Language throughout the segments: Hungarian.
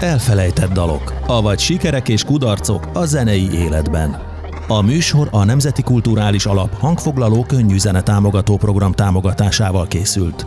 Elfelejtett dalok, avagy sikerek és kudarcok a zenei életben. A műsor a Nemzeti Kulturális Alap hangfoglaló könnyű zene támogató program támogatásával készült.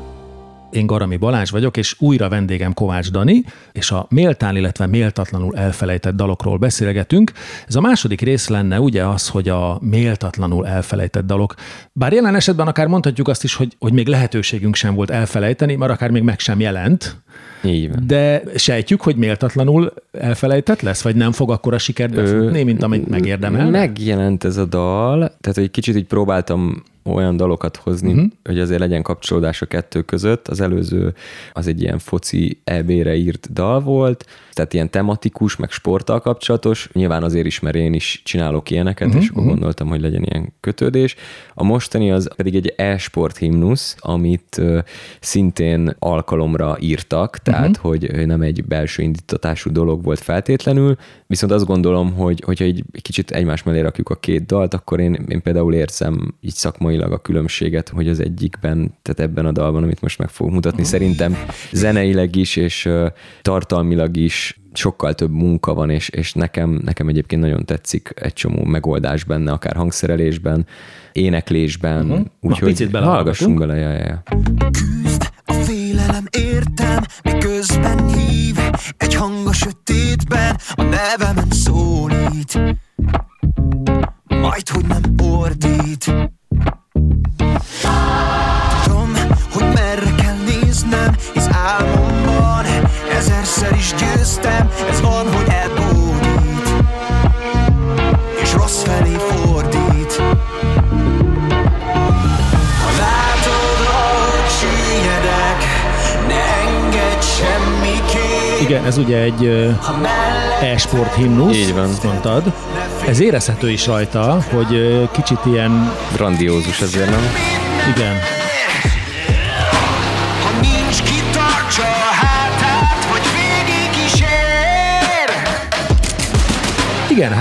Én Garami Balázs vagyok, és újra vendégem Kovács Dani, és a méltán, illetve méltatlanul elfelejtett dalokról beszélgetünk. Ez a második rész lenne ugye az, hogy a méltatlanul elfelejtett dalok. Bár jelen esetben akár mondhatjuk azt is, hogy még lehetőségünk sem volt elfelejteni, mert akár még meg sem jelent. Így van. De sejtjük, hogy méltatlanul elfelejtett lesz, vagy nem fog akkora sikerbe futni, mint amit megérdemel? Megjelent ez a dal, tehát egy kicsit így próbáltam olyan dalokat hozni, hogy azért legyen kapcsolódás a kettő között. Az előző az egy ilyen foci EB-re írt dal volt, tehát ilyen tematikus, meg sporttal kapcsolatos. Nyilván azért is, mert én is csinálok ilyeneket, és akkor gondoltam, hogy legyen ilyen kötődés. A mostani az pedig egy e-sport himnusz, amit szintén alkalomra írtak, tehát hogy nem egy belső indítatású dolog volt feltétlenül, viszont azt gondolom, hogy hogyha egy kicsit egymás mellé rakjuk a két dalt, akkor én például érzem így szakmailag a különbséget, hogy az egyikben, tehát ebben a dalban, amit most meg fogok mutatni, szerintem zeneileg is és tartalmilag is sokkal több munka van, és nekem egyébként nagyon tetszik egy csomó megoldás benne, akár hangszerelésben, éneklésben, úgyhogy hallgassunk bele. Küzd a félelem értem, miközben hív, egy hang a sötétben, a nevemen szólít, majd hogy nem ordít. Tudom, hogy merre kell néznem, hisz álmomban ezerszer is győztem, ez van, hogy elbódít, és rossz felé fordít. Ha látod, ahogy süllyedek, ne engedd semmiképp. Igen, ez ugye egy e-sport himnusz, így van, mondtad. Ez érezhető is rajta, hogy kicsit ilyen... grandiózus ezért, nem? Igen. Ha nincs, kitartsa a hátát, vagy végig is ér. Igen,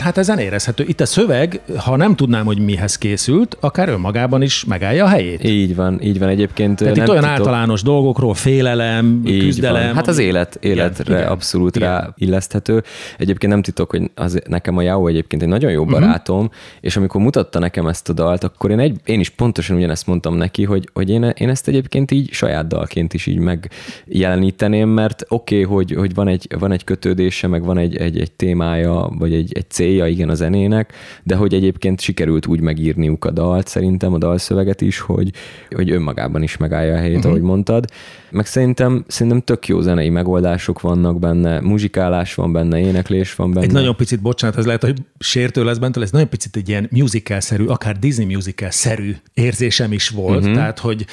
hát ezen érezhető. Itt a szöveg, ha nem tudnám, hogy mihez készült, akár önmagában is megállja a helyét. Így van egyébként. Tehát nem itt olyan általános dolgokról, félelem, így küzdelem. Van. Hát az életre igen, abszolút igen. Rá illeszthető. Egyébként nem titok, hogy az, nekem a Yahoo egyébként egy nagyon jó barátom, és amikor mutatta nekem ezt a dalt, akkor én is pontosan ugyanezt mondtam neki, hogy én ezt egyébként így saját dalként is így megjeleníteném, mert oké, hogy van egy kötődése, meg van egy témája, vagy egy célja, igen, a zenének, de hogy egyébként sikerült úgy megírniuk a dalt, szerintem a dalszöveget is, hogy önmagában is megállja a helyét, ahogy mondtad. Meg szerintem tök jó zenei megoldások vannak benne, muzsikálás van benne, éneklés van benne. Egy nagyon picit, bocsánat, ez lehet, hogy sértő lesz bentől, ez nagyon picit egy ilyen musical-szerű, akár Disney musical-szerű érzésem is volt, tehát hogy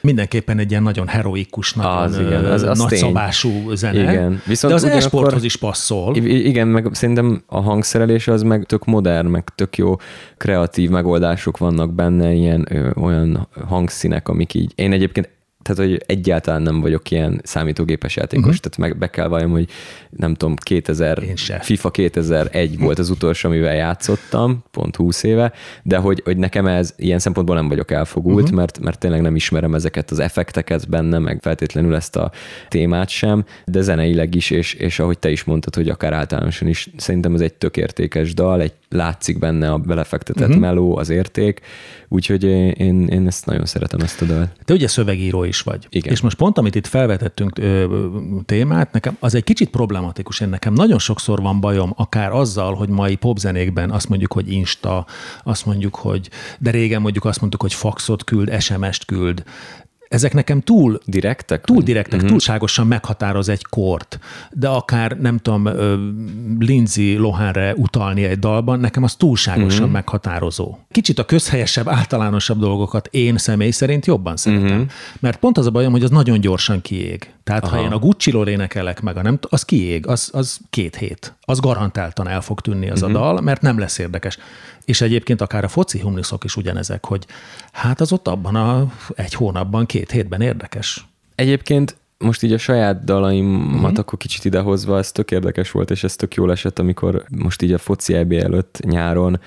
mindenképpen egy ilyen nagyon heroikus, nagyon nagyszabású zene. Igen. Viszont de az e-sporthoz is passzol. Igen, meg szerintem a hangszerelés az meg tök modern, meg tök jó kreatív megoldások vannak benne, ilyen olyan hangszínek, amik így... Én egyébként tehát, hogy egyáltalán nem vagyok ilyen számítógépes játékos, tehát be kell valljam, hogy nem tudom, FIFA 2001 volt az utolsó, amivel játszottam, pont 20 éve, de hogy nekem ez ilyen szempontból nem vagyok elfogult, mert tényleg nem ismerem ezeket az effekteket benne, meg feltétlenül ezt a témát sem, de zeneileg is, és ahogy te is mondtad, hogy akár általánosan is, szerintem ez egy tök értékes dal, látszik benne a belefektetett meló, az érték, úgyhogy én ezt nagyon szeretem, ezt a dalt. Te ugye szövegíró is vagy. Igen. És most pont, amit itt felvetettünk témát, nekem az egy kicsit problematikus. Én nekem nagyon sokszor van bajom akár azzal, hogy mai popzenékben azt mondjuk, hogy Insta, azt mondjuk, hogy de régen mondjuk azt mondtuk, hogy faxot küld, SMS-t küld. Ezek nekem túl direktek, túlságosan meghatároz egy kort. De akár, nem tudom, Lindsay Lohanre utalni egy dalban, nekem az túlságosan meghatározó. Kicsit a közhelyesebb, általánosabb dolgokat én személy szerint jobban szeretem. Mert pont az a bajom, hogy az nagyon gyorsan kiég. Tehát ha én a Gucci-ról énekelek meg, az kiég, az 2 hét. Az garantáltan el fog tűnni az a dal, mert nem lesz érdekes. És egyébként akár a foci himnuszok is ugyanezek, hogy hát az ott abban egy hónapban, 2 hétben érdekes. Egyébként most így a saját dalaimat akkor kicsit idehozva, ez tök érdekes volt, és ez tök jól esett, amikor most így a foci EB előtt nyáron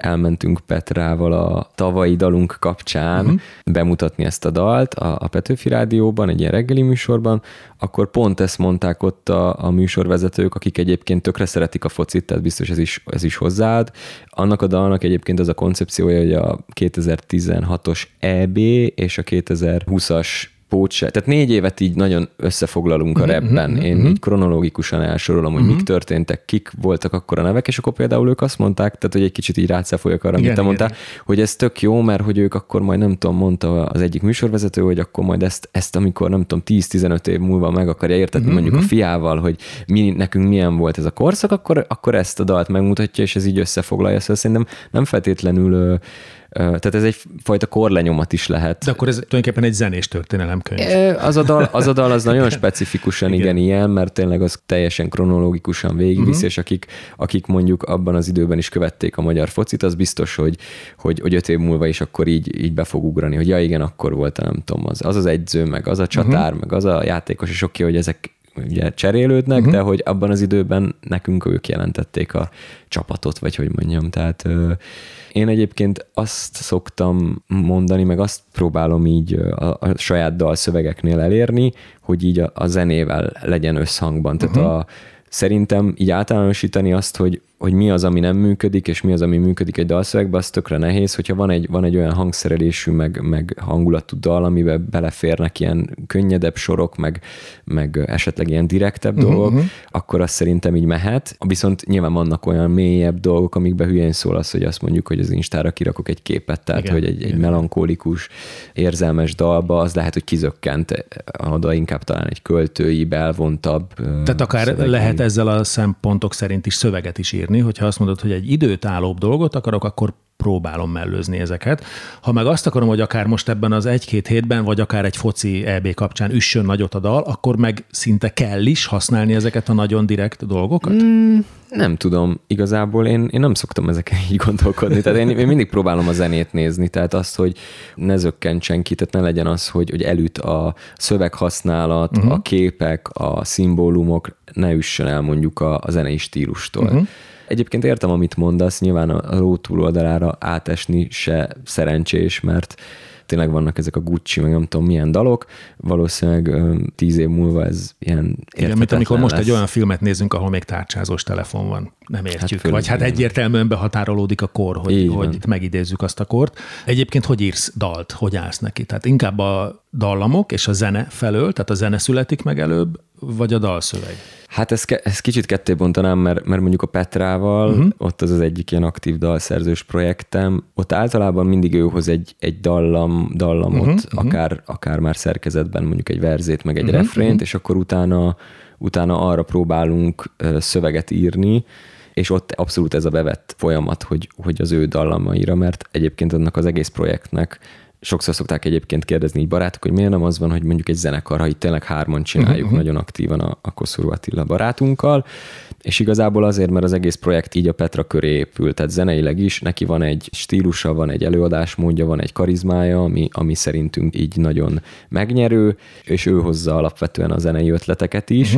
elmentünk Petrával a tavalyi dalunk kapcsán bemutatni ezt a dalt a Petőfi Rádióban, egy ilyen reggeli műsorban, akkor pont ezt mondták ott a műsorvezetők, akik egyébként tökre szeretik a focit, tehát biztos ez is hozzáad. Annak a dalnak egyébként az a koncepciója, hogy a 2016-os EB és a 2020-as Pótse. Tehát 4 évet így nagyon összefoglalunk a rapben. Én így kronológikusan elsorolom, hogy mik történtek, kik voltak akkor a nevek, és akkor például ők azt mondták, tehát hogy egy kicsit így rácáfoljak arra, amit te mondtál, hogy ez tök jó, mert hogy ők akkor majd nem tudom, mondta az egyik műsorvezető, hogy akkor majd ezt amikor nem tudom, 10-15 év múlva meg akarja értetni mondjuk a fiával, hogy nekünk milyen volt ez a korszak, akkor ezt a dalt megmutatja, és ez így összefoglalja. Szóval szerintem nem feltétlenül... Tehát ez egyfajta korlenyomat is lehet. De akkor ez tulajdonképpen egy zenés történelemkönyv. Az a dal az nagyon specifikusan igen ilyen, mert tényleg az teljesen kronológikusan végigvisz, és akik mondjuk abban az időben is követték a magyar focit, az biztos, hogy 5 év múlva is akkor így be fog ugrani, hogy ja igen, akkor volt, nem tudom, az edző, meg az a csatár, meg az a játékos, és oké, hogy ezek ugye cserélődnek, de hogy abban az időben nekünk ők jelentették a csapatot, vagy hogy mondjam. Tehát én egyébként azt szoktam mondani, meg azt próbálom így a saját dalszövegeknél elérni, hogy így a zenével legyen összhangban. Tehát szerintem így általánosítani azt, hogy mi az, ami nem működik, és mi az, ami működik egy dalszövegben, az tökre nehéz, hogyha van egy olyan hangszerelésű, meg hangulatú dal, amiben beleférnek ilyen könnyedebb sorok, meg esetleg ilyen direktebb dolgok, akkor azt szerintem így mehet. Viszont nyilván vannak olyan mélyebb dolgok, amikben hülyén szól az, hogy azt mondjuk, hogy az Instára kirakok egy képet, tehát igen, hogy egy melankólikus, érzelmes dalba, az lehet, hogy kizökkent oda inkább talán egy költői, belvontabb. Tehát akár szövegén. Lehet ezzel a szempontok szerint is szöveget is írni. Hogyha azt mondod, hogy egy időtállóbb dolgot akarok, akkor próbálom mellőzni ezeket. Ha meg azt akarom, hogy akár most ebben az 1-2 hétben, vagy akár egy foci EB kapcsán üssön nagyot a dal, akkor meg szinte kell is használni ezeket a nagyon direkt dolgokat? Nem tudom. Igazából én nem szoktam ezeken így gondolkodni. Tehát én mindig próbálom a zenét nézni. Tehát azt, hogy ne zökkentsen ki, tehát ne legyen az, hogy elüt a szöveghasználat, a képek, a szimbólumok, ne üssön el mondjuk a zenei stílustól. Egyébként értem, amit mondasz, nyilván a ló túloldalára átesni se szerencsés, mert tényleg vannak ezek a Gucci, meg nem tudom milyen dalok, valószínűleg 10 év múlva ez ilyen érthetetlen. Igen, mint amikor most egy olyan filmet nézünk, ahol még tárcsázós telefon van, nem értjük. Hát vagy hát egyértelműen behatárolódik a kor, hogy megidézzük azt a kort. Egyébként hogy írsz dalt, hogy állsz neki? Tehát inkább a dallamok és a zene felől, tehát a zene születik meg előbb, vagy a dalszöveg? Hát ezt kicsit ketté bontanám, mert mondjuk a Petrával, ott az egyik ilyen aktív dalszerzős projektem, ott általában mindig ő hoz egy dallamot, akár már szerkezetben mondjuk egy verzét, meg egy refrént, és akkor utána arra próbálunk szöveget írni, és ott abszolút ez a bevett folyamat, hogy az ő dallamaira, mert egyébként annak az egész projektnek sokszor szokták egyébként kérdezni így barátok, hogy miért nem az van, hogy mondjuk egy zenekar, ha itt tényleg 3-an csináljuk nagyon aktívan a Koszorú Attila barátunkkal, és igazából azért, mert az egész projekt így a Petra köré épül, tehát zeneileg is, neki van egy stílusa, van egy előadásmódja, van egy karizmája, ami szerintünk így nagyon megnyerő, és ő hozza alapvetően a zenei ötleteket is,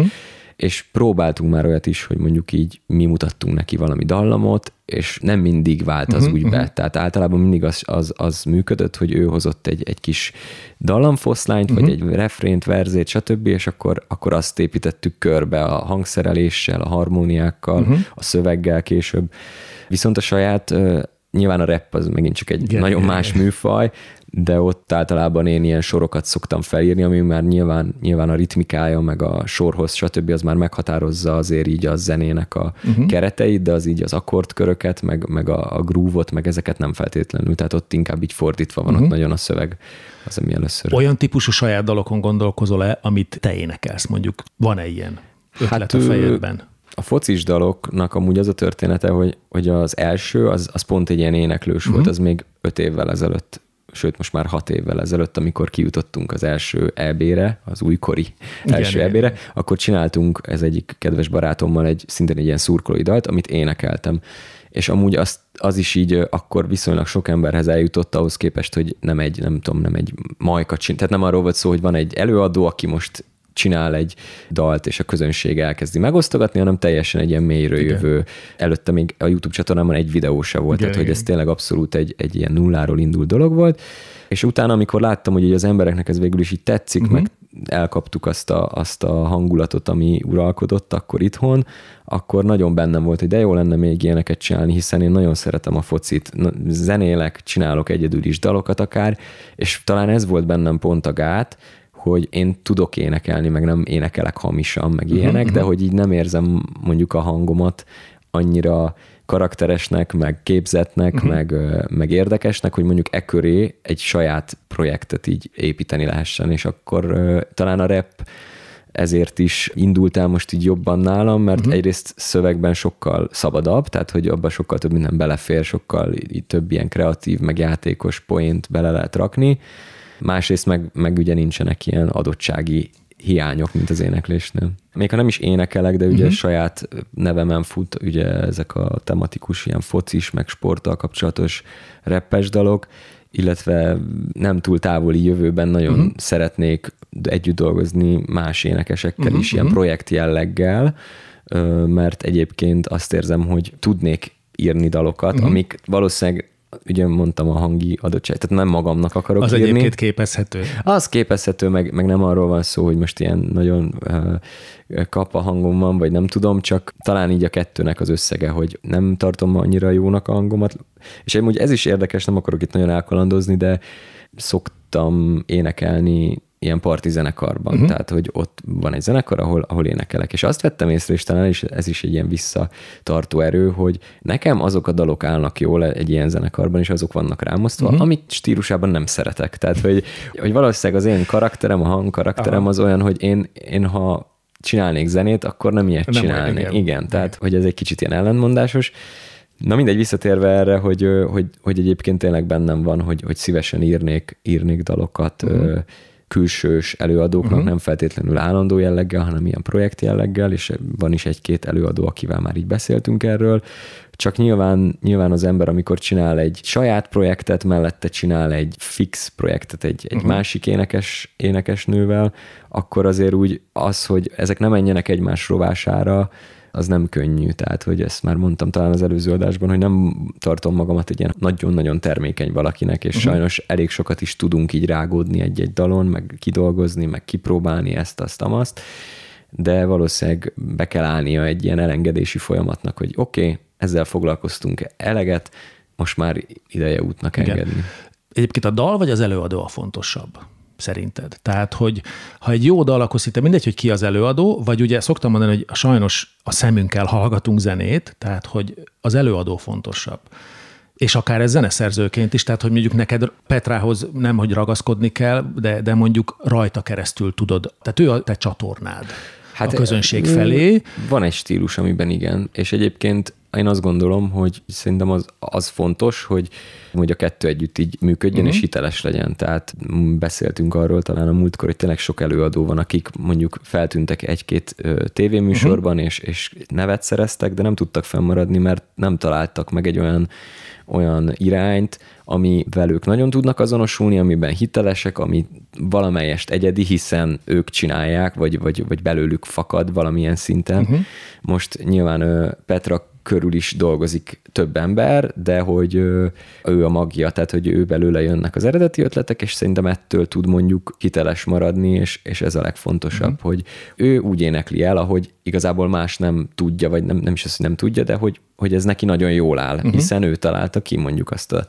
és próbáltunk már olyat is, hogy mondjuk így mi mutattunk neki valami dallamot, és nem mindig vált az úgy be. Tehát általában mindig az működött, hogy ő hozott egy kis dallamfoszlányt, vagy egy refrént, verzét, stb., és akkor azt építettük körbe a hangszereléssel, a harmóniákkal, a szöveggel később. Viszont a saját, nyilván a rap az megint csak egy más műfaj, de ott általában én ilyen sorokat szoktam felírni, ami már nyilván a ritmikája, meg a sorhoz, stb. Az már meghatározza azért így a zenének a kereteit, de az így az akkordköröket, meg a groove-ot, meg ezeket nem feltétlenül. Tehát ott inkább így fordítva van, ott nagyon a szöveg az, ami először. Olyan típusú saját dalokon gondolkozol-e, amit te énekelsz mondjuk? Van-e ilyen ötlet a fejedben? A focis daloknak amúgy az a története, hogy az első, az pont egy ilyen éneklős volt, az még 5 évvel ezelőtt, sőt most már 6 évvel ezelőtt, amikor kijutottunk az első EB-re, az újkori első EB-re, akkor csináltunk ez egyik kedves barátommal szintén egy ilyen szurkolói dalt, amit énekeltem. És amúgy az is így akkor viszonylag sok emberhez eljutott ahhoz képest, hogy nem egy majka, tehát nem arról volt szó, hogy van egy előadó, aki most csinál egy dalt, és a közönség elkezdi megosztogatni, hanem teljesen egy ilyen mélyről jövő. Előtte még a YouTube csatornámon egy videó se volt, tehát hogy ez tényleg abszolút egy ilyen nulláról indult dolog volt, és utána, amikor láttam, hogy az embereknek ez végül is így tetszik, meg elkaptuk azt a hangulatot, ami uralkodott akkor itthon, akkor nagyon bennem volt, hogy de jó lenne még ilyeneket csinálni, hiszen én nagyon szeretem a focit, zenélek, csinálok egyedül is dalokat akár, és talán ez volt bennem pont a gát, hogy én tudok énekelni, meg nem énekelek hamisan, meg ilyenek, de hogy így nem érzem mondjuk a hangomat annyira karakteresnek, meg képzetnek, meg érdekesnek, hogy mondjuk e köré egy saját projektet így építeni lehessen, és akkor talán a rap ezért is indult el most így jobban nálam, mert egyrészt szövegben sokkal szabadabb, tehát hogy abban sokkal több minden belefér, sokkal több ilyen kreatív, meg játékos poént bele lehet rakni, másrészt meg ugye nincsenek ilyen adottsági hiányok, mint az éneklésnél. Még ha nem is énekelek, de ugye saját nevemen fut ugye ezek a tematikus ilyen focis, meg sporttal kapcsolatos rappes dalok, illetve nem túl távoli jövőben nagyon szeretnék együtt dolgozni más énekesekkel is, ilyen projekt jelleggel, mert egyébként azt érzem, hogy tudnék írni dalokat, amik valószínűleg ugye mondtam a hangi adottság, tehát nem magamnak akarok írni. Az egyébként képezhető. Az képezhető, meg nem arról van szó, hogy most ilyen nagyon kap a hangom van, vagy nem tudom, csak talán így a kettőnek az összege, hogy nem tartom annyira jónak a hangomat. És amúgy ez is érdekes, nem akarok itt nagyon elkalandozni, de szoktam énekelni ilyen parti zenekarban, tehát hogy ott van egy zenekar, ahol énekelek. És azt vettem észre, és talán ez is egy ilyen visszatartó erő, hogy nekem azok a dalok állnak jól egy ilyen zenekarban, és azok vannak rámosztva, amit stílusában nem szeretek. Tehát, hogy valószínűleg az én karakterem, a hangkarakterem az olyan, hogy én ha csinálnék zenét, akkor nem ilyet csinálnék. Igen, tehát hogy ez egy kicsit ilyen ellentmondásos. Na mindegy, visszatérve erre, hogy egyébként tényleg bennem van, hogy szívesen írnék dalokat, külsős előadóknak, nem feltétlenül állandó jelleggel, hanem ilyen projekt jelleggel, és van is egy-két előadó, akivel már így beszéltünk erről, csak nyilván az ember, amikor csinál egy saját projektet, mellette csinál egy fix projektet egy másik énekesnővel, akkor azért úgy az, hogy ezek nem menjenek egymás rovására, az nem könnyű. Tehát, hogy ezt már mondtam talán az előző adásban, hogy nem tartom magamat egy ilyen nagyon-nagyon termékeny valakinek, és sajnos elég sokat is tudunk így rágódni egy-egy dalon, meg kidolgozni, meg kipróbálni ezt, azt, amazt, de valószínűleg be kell állnia egy ilyen elengedési folyamatnak, hogy oké, ezzel foglalkoztunk eleget, most már ideje útnak engedni. Igen. Egyébként a dal vagy az előadó a fontosabb? Szerinted. Tehát, hogy ha egy jó dal, akkor szinte mindegy, hogy ki az előadó, vagy ugye szoktam mondani, hogy sajnos a szemünkkel hallgatunk zenét, tehát, hogy az előadó fontosabb. És akár ez zeneszerzőként is, tehát, hogy mondjuk neked Petrához nem, hogy ragaszkodni kell, de mondjuk rajta keresztül tudod, tehát ő a te csatornád a közönség felé. Van egy stílus, amiben igen, és egyébként én azt gondolom, hogy szerintem az fontos, hogy a kettő együtt így működjön, és hiteles legyen. Tehát beszéltünk arról talán a múltkor, hogy tényleg sok előadó van, akik mondjuk feltűntek egy-két tévéműsorban, és nevet szereztek, de nem tudtak fennmaradni, mert nem találtak meg egy olyan irányt, amivel ők nagyon tudnak azonosulni, amiben hitelesek, ami valamelyest egyedi, hiszen ők csinálják, vagy belőlük fakad valamilyen szinten. Most nyilván Petra körül is dolgozik több ember, de hogy ő a magja, tehát hogy ő belőle jönnek az eredeti ötletek, és szerintem ettől tud mondjuk hiteles maradni, és ez a legfontosabb, hogy ő úgy énekli el, ahogy igazából más nem tudja, vagy nem is azt, hogy nem tudja, de hogy ez neki nagyon jól áll, hiszen ő találta ki mondjuk azt a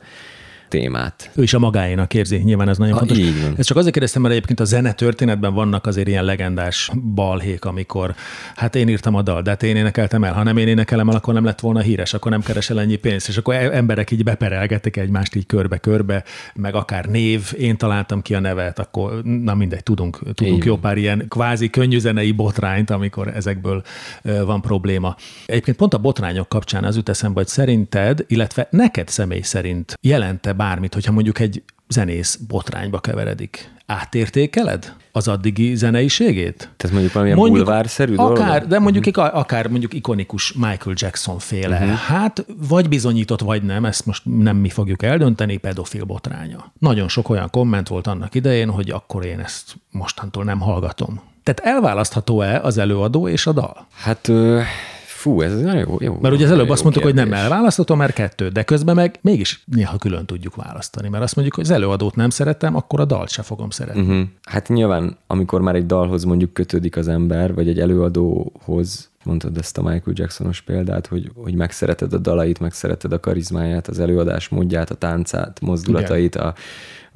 témát. Ő is a magáénak érzi, nyilván ez nagyon fontos. Ezt csak azért kérdeztem, mert egyébként a zenetörténetben vannak azért ilyen legendás balhék, amikor hát én írtam a dal, de hát én énekeltem el, ha nem én énekelem el, akkor nem lett volna híres, akkor nem keresel ennyi pénzt, és akkor emberek így beperelgetik egymást így körbe-körbe, meg akár név, én találtam ki a nevet, akkor na mindegy, tudunk jó pár ilyen kvázi könnyűzenei botrányt, amikor ezekből van probléma. Egyébként pont a botrányok kapcsán az jut eszembe, hogy szerinted, illetve neked személy szerint jelent bármit, hogyha mondjuk egy zenész botrányba keveredik. Átértékeled az addigi zeneiségét? Tehát mondjuk valamilyen bulvárszerű dolog? Akár, de mondjuk akár ikonikus Michael Jackson féle. Hát vagy bizonyított, vagy nem, ezt most nem mi fogjuk eldönteni, pedofil botránya. Nagyon sok olyan komment volt annak idején, hogy akkor én ezt mostantól nem hallgatom. Tehát elválasztható-e az előadó és a dal? Hát... Fú, ez nagyon jó. Mert ugye az előbb azt mondtuk, hogy nem elválaszthatom, mert kettő, de közben meg mégis néha külön tudjuk választani, mert azt mondjuk, hogy az előadót nem szeretem, akkor a dalt se fogom szeretni. Uh-huh. Hát nyilván, amikor már egy dalhoz mondjuk kötődik az ember, vagy egy előadóhoz, mondtad ezt a Michael Jacksonos példát, hogy megszereted a dalait, megszereted a karizmáját, az előadás módját, a táncát, mozdulatait,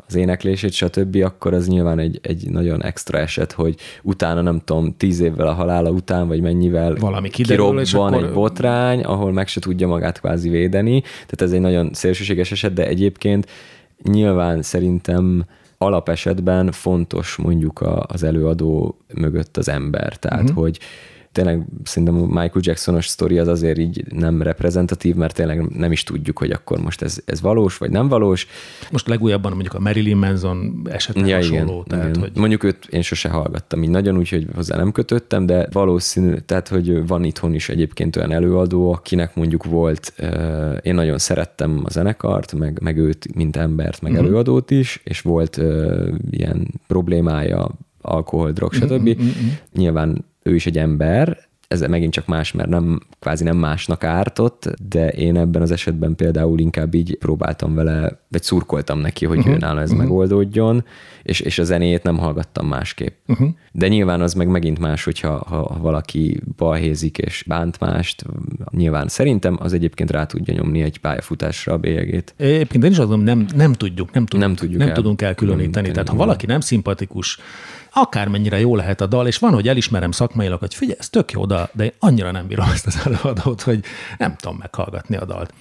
az éneklését, stb., akkor az nyilván egy nagyon extra eset, hogy utána, nem tudom, 10 évvel a halála után, vagy mennyivel kirobban egy botrány, ahol meg se tudja magát kvázi védeni. Tehát ez egy nagyon szélsőséges eset, de egyébként nyilván szerintem alapesetben fontos mondjuk az előadó mögött az ember. Tehát, hogy tényleg szerintem a Michael Jacksonos sztori az azért így nem reprezentatív, mert tényleg nem is tudjuk, hogy akkor most ez valós, vagy nem valós. Most legújabban mondjuk a Marilyn Manson esetben hasonló. Tehát, hogy... Mondjuk őt én sose hallgattam így nagyon, úgyhogy hozzá nem kötöttem, de valószínű, tehát hogy van itthon is egyébként olyan előadó, akinek mondjuk volt, én nagyon szerettem a zenekart, meg őt, mint embert, meg előadót is, és volt ilyen problémája, alkohol, drog, stb. Nyilván ő is egy ember, ez megint csak más, mert nem, kvázi nem másnak ártott, de én ebben az esetben például inkább így próbáltam vele, vagy szurkoltam neki, hogy ő nála ez megoldódjon, és a zenét nem hallgattam másképp. De nyilván az meg megint más, hogyha valaki balhézik és bánt mást, nyilván szerintem az egyébként rá tudja nyomni egy pályafutásra a bélyegét. Egyébként én is azt mondom, nem tudunk elkülöníteni. Tehát ha valaki nem szimpatikus, akármennyire jó lehet a dal, és van, hogy elismerem szakmailag, hogy figyelj, ez tök jó dal, de én annyira nem bírom ezt az előadót, hogy nem tudom meghallgatni a dalt.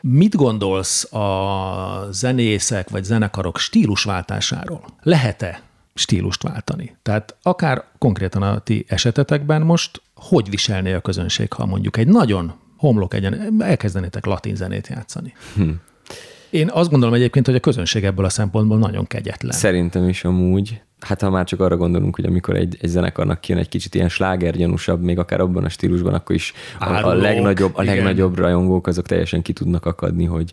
Mit gondolsz a zenészek vagy zenekarok stílusváltásáról? Lehet-e stílust váltani? Tehát akár konkrétan a ti esetetekben most, hogy viselné a közönség, ha mondjuk egy nagyon homlokegyen elkezdenétek latin zenét játszani? Én azt gondolom egyébként, hogy a közönség ebből a szempontból nagyon kegyetlen. Szerintem is amúgy. Hát ha már csak arra gondolunk, hogy amikor egy zenekarnak kijön egy kicsit ilyen slágergyanúsabb, még akár abban a stílusban, akkor is a legnagyobb rajongók azok teljesen ki tudnak akadni, hogy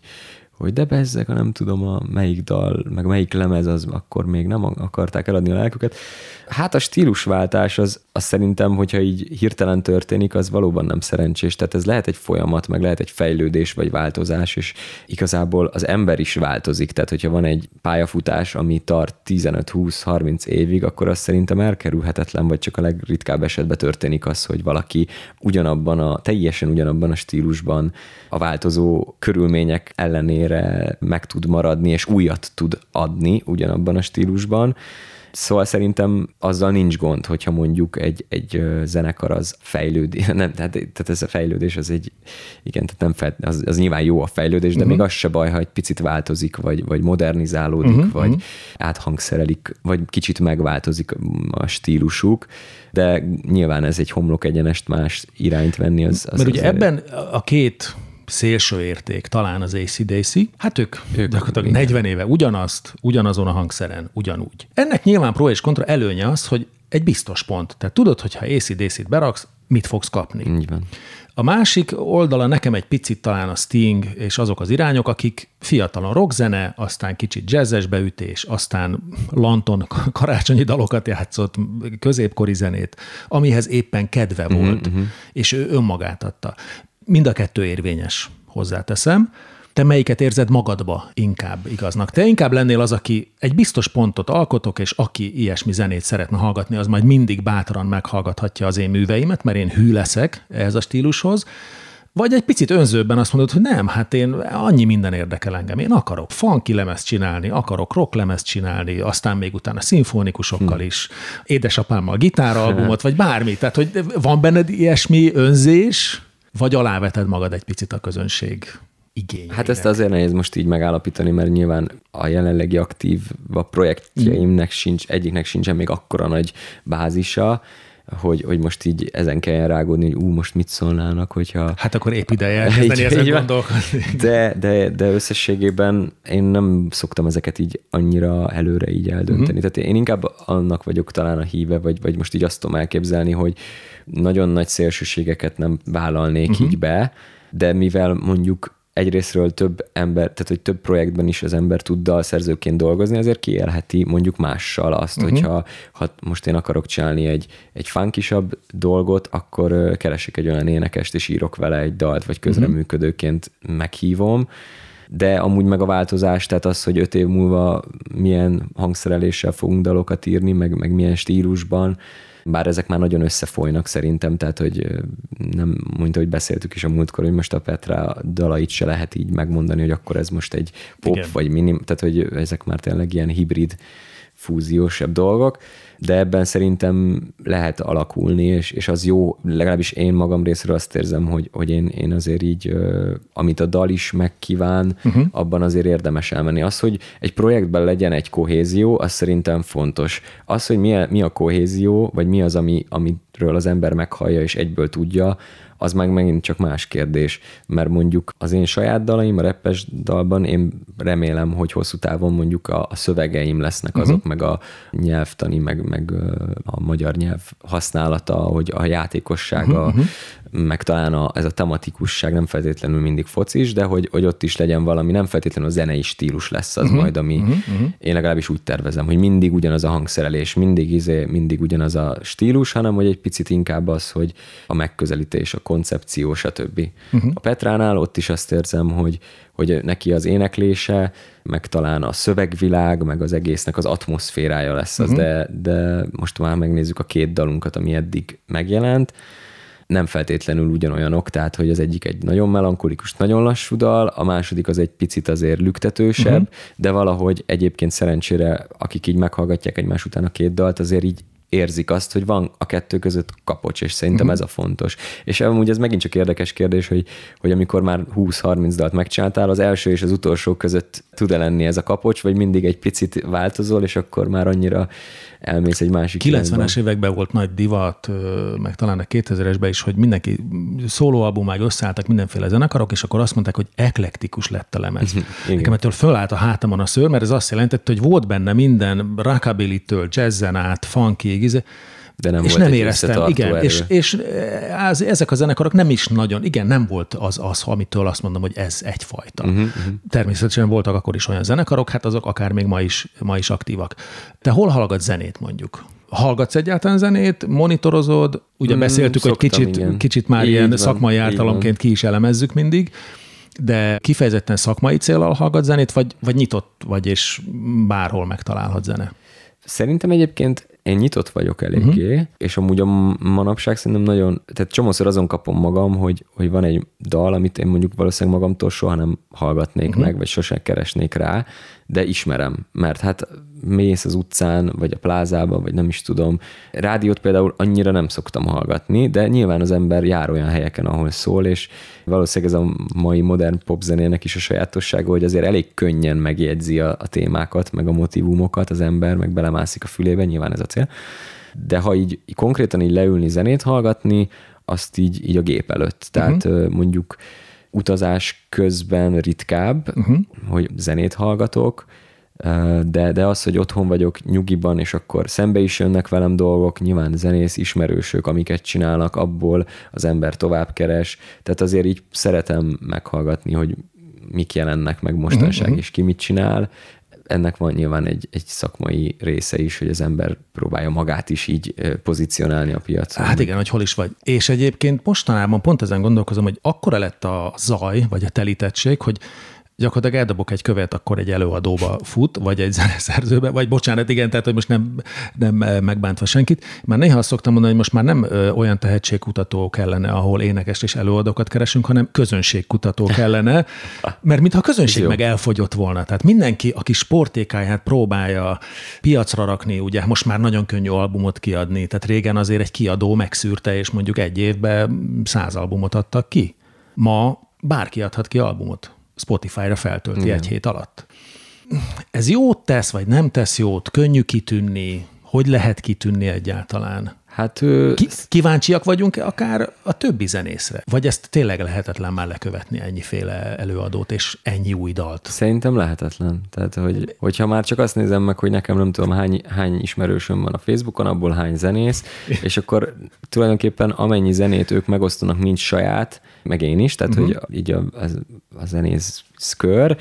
de bezzeg, ha nem tudom, a melyik dal, meg melyik lemez, az akkor még nem akarták eladni a lelküket. Hát a stílusváltás az szerintem, hogyha így hirtelen történik, az valóban nem szerencsés. Tehát ez lehet egy folyamat, meg lehet egy fejlődés, vagy változás, és igazából az ember is változik. Tehát hogyha van egy pályafutás, ami tart 15-20-30 évig, akkor az szerintem elkerülhetetlen, vagy csak a legritkább esetben történik az, hogy valaki teljesen ugyanabban a stílusban a változó körülmények ellenére meg tud maradni, és újat tud adni ugyanabban a stílusban. Szóval szerintem azzal nincs gond, hogyha mondjuk egy zenekar az fejlődik. Tehát ez a fejlődés, az egy, igen, tehát nem az nyilván jó a fejlődés, de még az se baj, ha egy picit változik, vagy modernizálódik, vagy áthangszerelik, vagy kicsit megváltozik a stílusuk, de nyilván ez egy homlokegyenest más irányt venni. Mert ugye ebben a két szélső érték, talán az AC/DC, hát ők gyakorlatilag 40 éve ugyanazon a hangszeren, ugyanúgy. Ennek nyilván pro és kontra előnye az, hogy egy biztos pont. Tehát tudod, hogyha AC/DC-t beraksz, mit fogsz kapni. Így van. A másik oldala nekem egy picit talán a Sting és azok az irányok, akik fiatalon rockzene, aztán kicsit jazzes beütés, aztán Lanton karácsonyi dalokat játszott, középkori zenét, amihez éppen kedve volt, és ő önmagát adta. Mind a kettő érvényes, hozzáteszem. Te melyiket érzed magadba inkább igaznak? Te inkább lennél az, aki egy biztos pontot alkotok, és aki ilyesmi zenét szeretne hallgatni, az majd mindig bátran meghallgathatja az én műveimet, mert én hű leszek ehhez a stílushoz. Vagy egy picit önzőbben azt mondod, hogy nem, hát én annyi minden érdekel engem. Én akarok funky lemezt csinálni, akarok rock lemezt csinálni, aztán még utána szimfonikusokkal is, édesapámmal gitáralbumot, vagy bármi. Tehát, hogy van benned ilyesmi önzés? Vagy aláveted magad egy picit a közönség igényének? Hát ezt azért nehéz most így megállapítani, mert nyilván a jelenlegi aktív projektjeimnek egyiknek sincsen még akkora nagy bázisa, hogy most így ezen kelljen rágódni, hogy most mit szólnának, hogyha... Hát akkor épp ideje elkezdeni ezen gondolkodni. De összességében én nem szoktam ezeket így annyira előre így eldönteni. Tehát én inkább annak vagyok talán a híve, vagy most így azt tudom elképzelni, hogy nagyon nagy szélsőségeket nem vállalnék így be, de mivel mondjuk egyrésztről több ember, tehát hogy több projektben is az ember tud dalszerzőként dolgozni, azért kiélheti mondjuk mással azt, hogyha most én akarok csinálni egy funkisabb dolgot, akkor keresek egy olyan énekest, és írok vele egy dalt, vagy közreműködőként meghívom. De amúgy meg a változás, tehát az, hogy 5 év múlva milyen hangszereléssel fogunk dalokat írni, meg milyen stílusban, bár ezek már nagyon összefolynak szerintem, tehát hogy nem mondta, hogy beszéltük is a múltkor, hogy most a Petra dalait se lehet így megmondani, hogy akkor ez most egy pop vagy minim, tehát hogy ezek már tényleg ilyen hibrid, fúziósabb dolgok, de ebben szerintem lehet alakulni, és az jó, legalábbis én magam részéről azt érzem, hogy én azért így, amit a dal is megkíván, abban azért érdemes elmenni. Az, hogy egy projektben legyen egy kohézió, az szerintem fontos. Az, hogy mi a kohézió, vagy mi az, amiről az ember meghallja és egyből tudja, az meg megint csak más kérdés, mert mondjuk az én saját dalaim, a rappes dalban én remélem, hogy hosszú távon mondjuk a szövegeim lesznek azok, meg a nyelvtani, meg a magyar nyelv használata, hogy a játékossága, meg talán ez a tematikusság, nem feltétlenül mindig focis, de hogy ott is legyen valami, nem feltétlenül a zenei stílus lesz az majd, ami én legalábbis úgy tervezem, hogy mindig ugyanaz a hangszerelés, mindig ugyanaz a stílus, hanem hogy egy picit inkább az, hogy a megközelítés, a koncepció, stb. A Petránál ott is azt érzem, hogy neki az éneklése, meg talán a szövegvilág, meg az egésznek az atmoszférája lesz az, de most már megnézzük a 2 dalunkat, ami eddig megjelent, nem feltétlenül ugyanolyanok, tehát hogy az egyik egy nagyon melankolikus, nagyon lassú dal, a második az egy picit azért lüktetősebb, de valahogy egyébként szerencsére, akik így meghallgatják egymás után a 2 dalt, azért így érzik azt, hogy van a 2 között kapocs, és szerintem ez a fontos. És amúgy ez megint csak érdekes kérdés, hogy amikor már 20-30 dalt megcsináltál, az első és az utolsó között tud-e lenni ez a kapocs, vagy mindig egy picit változol, és akkor már annyira elmész egy másik 90-es években volt nagy divat, meg talán a 2000-esben is, hogy mindenki szólóalbum, meg összeálltak mindenféle zenekarok, és akkor azt mondták, hogy eklektikus lett a lemez. Nekem ettől fölállt a hátamon a szőr, mert ez azt jelentette, hogy volt benne minden rockabilly-től jazzen át, funkig, de nem és volt nem éreztem, igen, és ezek a zenekarok nem is nagyon, igen, nem volt az, amitől azt mondom, hogy ez egyfajta. Természetesen voltak akkor is olyan zenekarok, hát azok akár még ma is aktívak. Te hol hallgatsz zenét mondjuk? Hallgatsz egyáltalán zenét, monitorozod, ugye beszéltük, hogy kicsit már így ilyen van, szakmai ártalomként ki is elemezzük mindig, de kifejezetten szakmai céllal hallgatsz zenét, vagy nyitott vagy, és bárhol megtalálhat zene? Szerintem egyébként én nyitott vagyok eléggé, és amúgy a manapság szerintem nagyon, tehát csomószor azon kapom magam, hogy van egy dal, amit én mondjuk valószínűleg magamtól soha nem hallgatnék meg, vagy sosem keresnék rá, de ismerem, mert hát mész az utcán, vagy a plázába, vagy nem is tudom. Rádiót például annyira nem szoktam hallgatni, de nyilván az ember jár olyan helyeken, ahol szól, és valószínűleg ez a mai modern popzenének is a sajátossága, hogy azért elég könnyen megjegyzi a témákat, meg a motivumokat az ember, meg belemászik a fülébe, nyilván ez a cél. De ha így konkrétan így leülni, zenét hallgatni, azt így a gép előtt. Tehát mondjuk utazás közben ritkább, hogy zenét hallgatok, de az, hogy otthon vagyok nyugiban, és akkor szembe is jönnek velem dolgok, nyilván zenész, ismerősök, amiket csinálnak, abból az ember tovább keres. Tehát azért így szeretem meghallgatni, hogy mik jelennek meg mostanság, és ki mit csinál. Ennek van nyilván egy szakmai része is, hogy az ember próbálja magát is így pozícionálni a piacon. Hát igen, hogy hol is vagy. És egyébként mostanában pont ezen gondolkozom, hogy akkora lett a zaj, vagy a telítettség, hogy gyakorlatilag eldobok egy követ, akkor egy előadóba fut, vagy egy zeneszerzőbe, vagy bocsánat, igen, tehát hogy most nem megbántva senkit. Már néha azt szoktam mondani, hogy most már nem olyan tehetségkutató kellene, ahol énekes és előadókat keresünk, hanem közönségkutató kellene, mert mintha a közönség meg elfogyott volna. Tehát mindenki, aki sportékáját próbálja piacra rakni, ugye most már nagyon könnyű albumot kiadni, tehát régen azért egy kiadó megszűrte, és mondjuk egy évben 100 albumot adtak ki. Ma bárki adhat ki albumot. Spotify-ra feltölti egy hét alatt. Ez jót tesz, vagy nem tesz jót? Könnyű kitűnni? Hogy lehet kitűnni egyáltalán? Hát, kíváncsiak vagyunk akár a többi zenészre? Vagy ezt tényleg lehetetlen már lekövetni ennyiféle előadót és ennyi új dalt? Szerintem lehetetlen. Tehát, hogyha már csak azt nézem meg, hogy nekem nem tudom hány ismerősöm van a Facebookon, abból hány zenész, és akkor tulajdonképpen amennyi zenét ők megosztanak, mint saját, meg én is, tehát hogy így a zenész kör,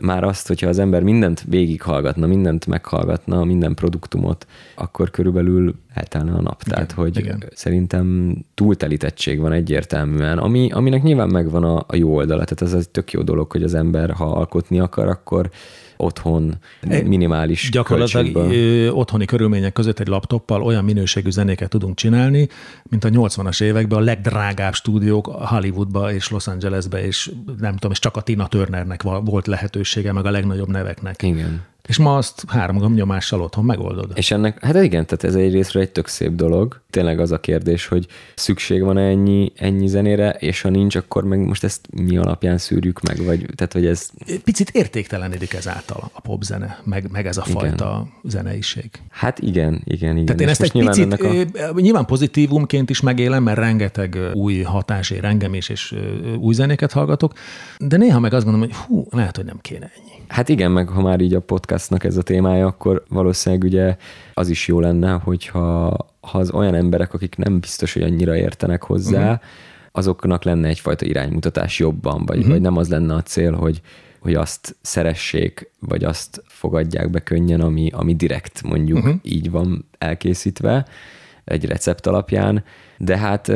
már azt, hogyha az ember mindent végighallgatna, mindent meghallgatna, minden produktumot, akkor körülbelül eltelne a nap. Igen, tehát, hogy igen. Szerintem túltelítettség van egyértelműen, aminek nyilván megvan a jó oldala. Tehát ez egy tök jó dolog, hogy az ember, ha alkotni akar, akkor otthon minimális gyakorlatilag költségben. Otthoni körülmények között egy laptoppal olyan minőségű zenéket tudunk csinálni, mint a 80-as években a legdrágább stúdiók Hollywoodba és Los Angelesbe, és nem tudom, és csak a Tina Turnernek volt lehetősége, meg a legnagyobb neveknek. Igen. És ma azt 3 gombnyomással otthon megoldod. És ennek, hát igen, tehát ez egyrésztről egy tök szép dolog. Tényleg az a kérdés, hogy szükség van ennyi zenére, és ha nincs, akkor meg most ezt mi alapján szűrjük meg, vagy tehát, hogy ez... Picit értéktelenedik ezáltal a popzene, meg ez a fajta zeneiség. Hát igen. Tehát én ezt egy picit nyilván pozitívumként is megélem, mert rengeteg új hatás ér engem is, és új zenéket hallgatok, de néha meg azt gondolom, hogy lehet, hogy nem kéne ennyi. Hát igen, meg ha már így a podcastnak ez a témája, akkor valószínűleg ugye az is jó lenne, hogyha az olyan emberek, akik nem biztos, hogy annyira értenek hozzá, azoknak lenne egyfajta iránymutatás jobban, vagy nem az lenne a cél, hogy azt szeressék, vagy azt fogadják be könnyen, ami direkt mondjuk így van elkészítve egy recept alapján, de hát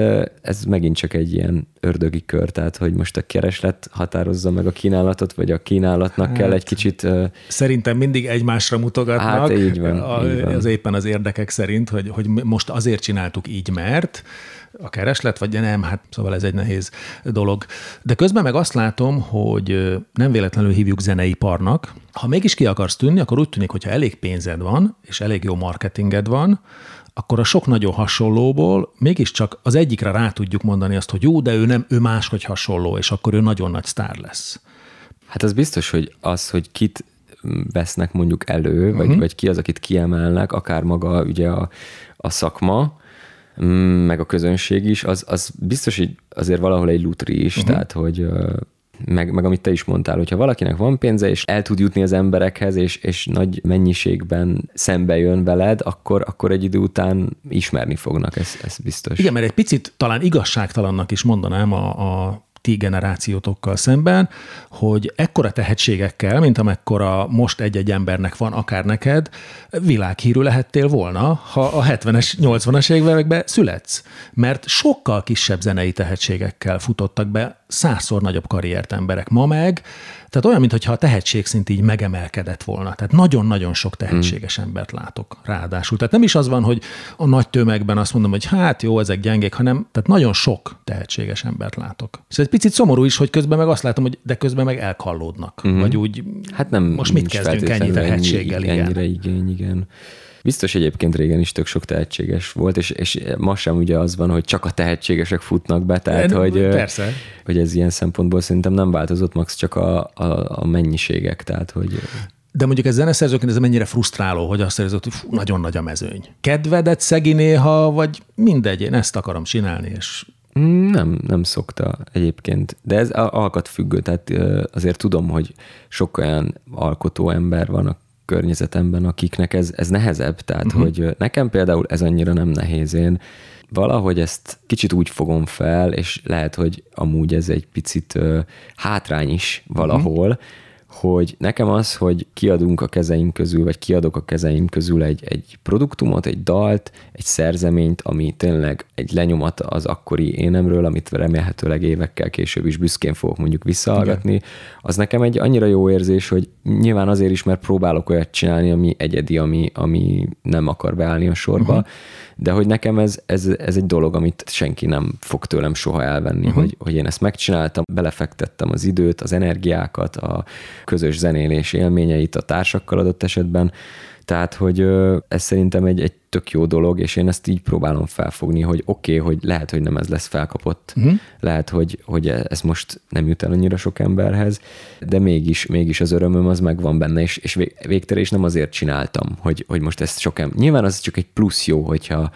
ez megint csak egy ilyen ördögi kör, tehát hogy most a kereslet határozza meg a kínálatot, vagy a kínálatnak kell egy kicsit... Szerintem mindig egymásra mutogatnak. Hát így van. Az éppen az érdekek szerint, hogy most azért csináltuk így, mert a kereslet, vagy nem, hát szóval ez egy nehéz dolog. De közben meg azt látom, hogy nem véletlenül hívjuk zeneiparnak. Ha mégis ki akarsz tűnni, akkor úgy tűnik, hogyha elég pénzed van, és elég jó marketinged van, akkor a sok nagyon hasonlóból mégiscsak az egyikre rá tudjuk mondani azt, hogy jó, de ő máshogy hasonló, és akkor ő nagyon nagy sztár lesz. Hát az biztos, hogy az, hogy kit vesznek mondjuk elő, vagy ki az, akit kiemelnek, akár maga ugye a szakma, meg a közönség is, az biztos, hogy azért valahol egy lutri is, tehát hogy... Meg amit te is mondtál, hogyha valakinek van pénze, és el tud jutni az emberekhez, és nagy mennyiségben szembe jön veled, akkor egy idő után ismerni fognak, ez biztos. Igen, mert egy picit talán igazságtalannak is mondanám a ti generációtokkal szemben, hogy ekkora tehetségekkel, mint amekkora most egy-egy embernek van, akár neked, világhírű lehettél volna, ha a 70-es, 80-as években születsz. Mert sokkal kisebb zenei tehetségekkel futottak be 100-szor nagyobb karriert emberek. Ma meg, tehát olyan, mintha a tehetségszint így megemelkedett volna. Tehát nagyon-nagyon sok tehetséges embert látok ráadásul. Tehát nem is az van, hogy a nagy tömegben azt mondom, hogy hát jó, ezek gyengék, hanem tehát nagyon sok tehetséges embert látok. És egy picit szomorú is, hogy közben meg azt látom, hogy de közben meg elkallódnak. Vagy úgy, hát nem, most mit kezdjünk ennyi tehetséggel? Ennyire igen. Biztos egyébként régen is tök sok tehetséges volt, és ma sem ugye az van, hogy csak a tehetségesek futnak be, tehát hogy ez ilyen szempontból szerintem nem változott, max csak a mennyiségek, tehát hogy... De mondjuk ez zeneszerzőként ez mennyire frusztráló, hogy azt érzed, hogy nagyon nagy a mezőny. Kedvedet szegi néha, vagy mindegy, én ezt akarom csinálni, és... Nem szokta egyébként, de ez alkatfüggő, tehát azért tudom, hogy sok olyan alkotó ember van a környezetemben, akiknek ez nehezebb, tehát hogy nekem például ez annyira nem nehéz, én valahogy ezt kicsit úgy fogom fel, és lehet, hogy amúgy ez egy picit hátrány is valahol, hogy nekem az, hogy kiadunk a kezeim közül, vagy kiadok a kezeim közül egy produktumot, egy dalt, egy szerzeményt, ami tényleg egy lenyomat az akkori énemről, amit remélhetőleg évekkel később is büszkén fogok mondjuk visszahallgatni, az nekem egy annyira jó érzés, hogy nyilván azért is, mert próbálok olyat csinálni, ami egyedi, ami nem akar beállni a sorba, de hogy nekem ez egy dolog, amit senki nem fog tőlem soha elvenni, hogy én ezt megcsináltam, belefektettem az időt, az energiákat, a közös zenélés élményeit a társakkal adott esetben, tehát hogy ez szerintem egy tök jó dolog, és én ezt így próbálom felfogni, hogy oké, hogy lehet, hogy nem ez lesz felkapott, lehet, hogy ez most nem jut el annyira sok emberhez, de mégis az örömöm az megvan benne, és végtére is nem azért csináltam, hogy most ezt nyilván az csak egy plusz jó, hogyha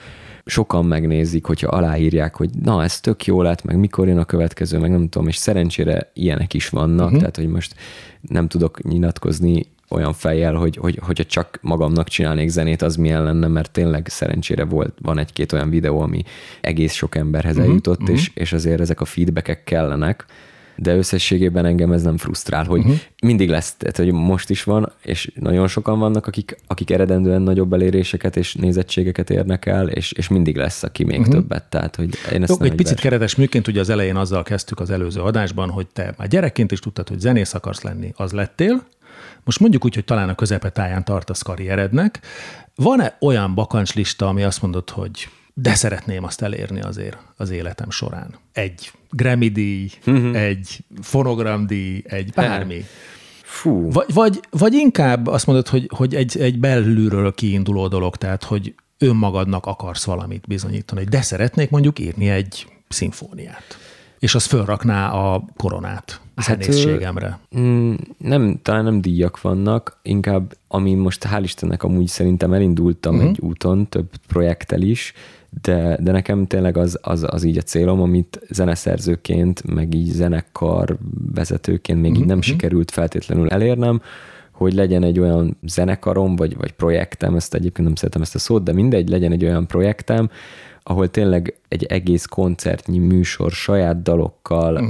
sokan megnézik, hogyha aláírják, hogy na, ez tök jó lett, meg mikor jön a következő, meg nem tudom, és szerencsére ilyenek is vannak, tehát hogy most nem tudok nyilatkozni olyan fejjel, hogy hogyha csak magamnak csinálnék zenét, az milyen lenne, mert tényleg szerencsére van egy-két olyan videó, ami egész sok emberhez eljutott, és azért ezek a feedbackek kellenek, de összességében engem ez nem frusztrál, hogy mindig lesz, tehát hogy most is van, és nagyon sokan vannak, akik eredendően nagyobb eléréseket és nézettségeket érnek el, és mindig lesz, aki még többet. Tehát, hogy én ezt egy picit keretes műként, ugye az elején azzal kezdtük az előző adásban, hogy te már gyerekként is tudtad, hogy zenész akarsz lenni, az lettél. Most mondjuk úgy, hogy talán a közepetáján tartasz karrierednek. Van-e olyan bakancslista, ami azt mondod, hogy de szeretném azt elérni azért az életem során? Egy Grammy-díj, egy fonogramdíj, egy bármi. Fú. Vagy inkább azt mondod, hogy egy belülről kiinduló dolog, tehát hogy önmagadnak akarsz valamit bizonyítani, hogy de szeretnék mondjuk írni egy szimfóniát, és az fölrakná a koronát zenészségemre. Nem, talán nem díjak vannak, inkább ami most hál' Istennek amúgy szerintem elindultam egy úton, több projekttel is, de nekem tényleg az így a célom, amit zeneszerzőként, meg így zenekar vezetőként még így nem sikerült feltétlenül elérnem, hogy legyen egy olyan zenekarom, vagy projektem, ezt egyébként nem szeretem ezt a szót, de mindegy, legyen egy olyan projektem, ahol tényleg egy egész koncertnyi műsor saját dalokkal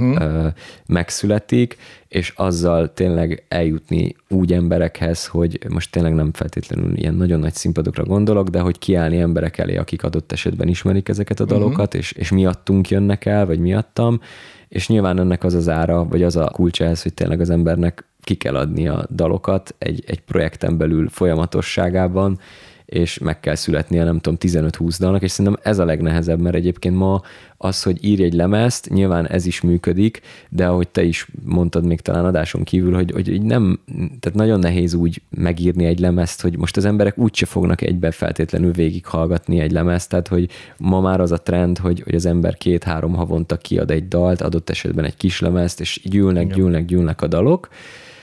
megszületik, és azzal tényleg eljutni úgy emberekhez, hogy most tényleg nem feltétlenül ilyen nagyon nagy színpadokra gondolok, de hogy kiállni emberek elé, akik adott esetben ismerik ezeket a dalokat, és miattunk jönnek el, vagy miattam, és nyilván ennek az az ára, vagy az a kulcsa ez, hogy tényleg az embernek ki kell adni a dalokat egy projekten belül folyamatosságában, és meg kell születnie, nem tudom, 15-20 dalnak, és szerintem ez a legnehezebb, mert egyébként ma az, hogy írj egy lemezt, nyilván ez is működik, de ahogy te is mondtad még talán adáson kívül, hogy nem, tehát nagyon nehéz úgy megírni egy lemezt, hogy most az emberek úgyse fognak egyben feltétlenül végighallgatni egy lemezt, tehát hogy ma már az a trend, hogy az ember 2-3 havonta kiad egy dalt, adott esetben egy kis lemezt, és gyűlnek a dalok,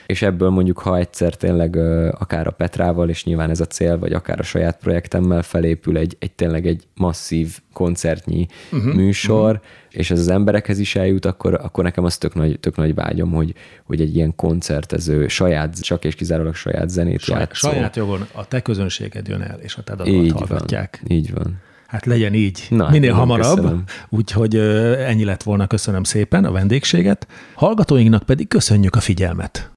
és ebből mondjuk, ha egyszer tényleg akár a Petrával, és nyilván ez a cél, vagy akár a saját projektemmel felépül egy tényleg egy masszív koncertnyi műsor, és ez az emberekhez is eljut, akkor nekem az tök nagy vágyom, hogy egy ilyen koncertező, saját, csak és kizárólag saját zenét játszó. Saját jogon a te közönséged jön el, és a te dalokat hallgatják. Így van. Hát legyen így, na, minél hamarabb, úgyhogy ennyi lett volna, köszönöm szépen a vendégséget. Hallgatóinknak pedig köszönjük a figyelmet.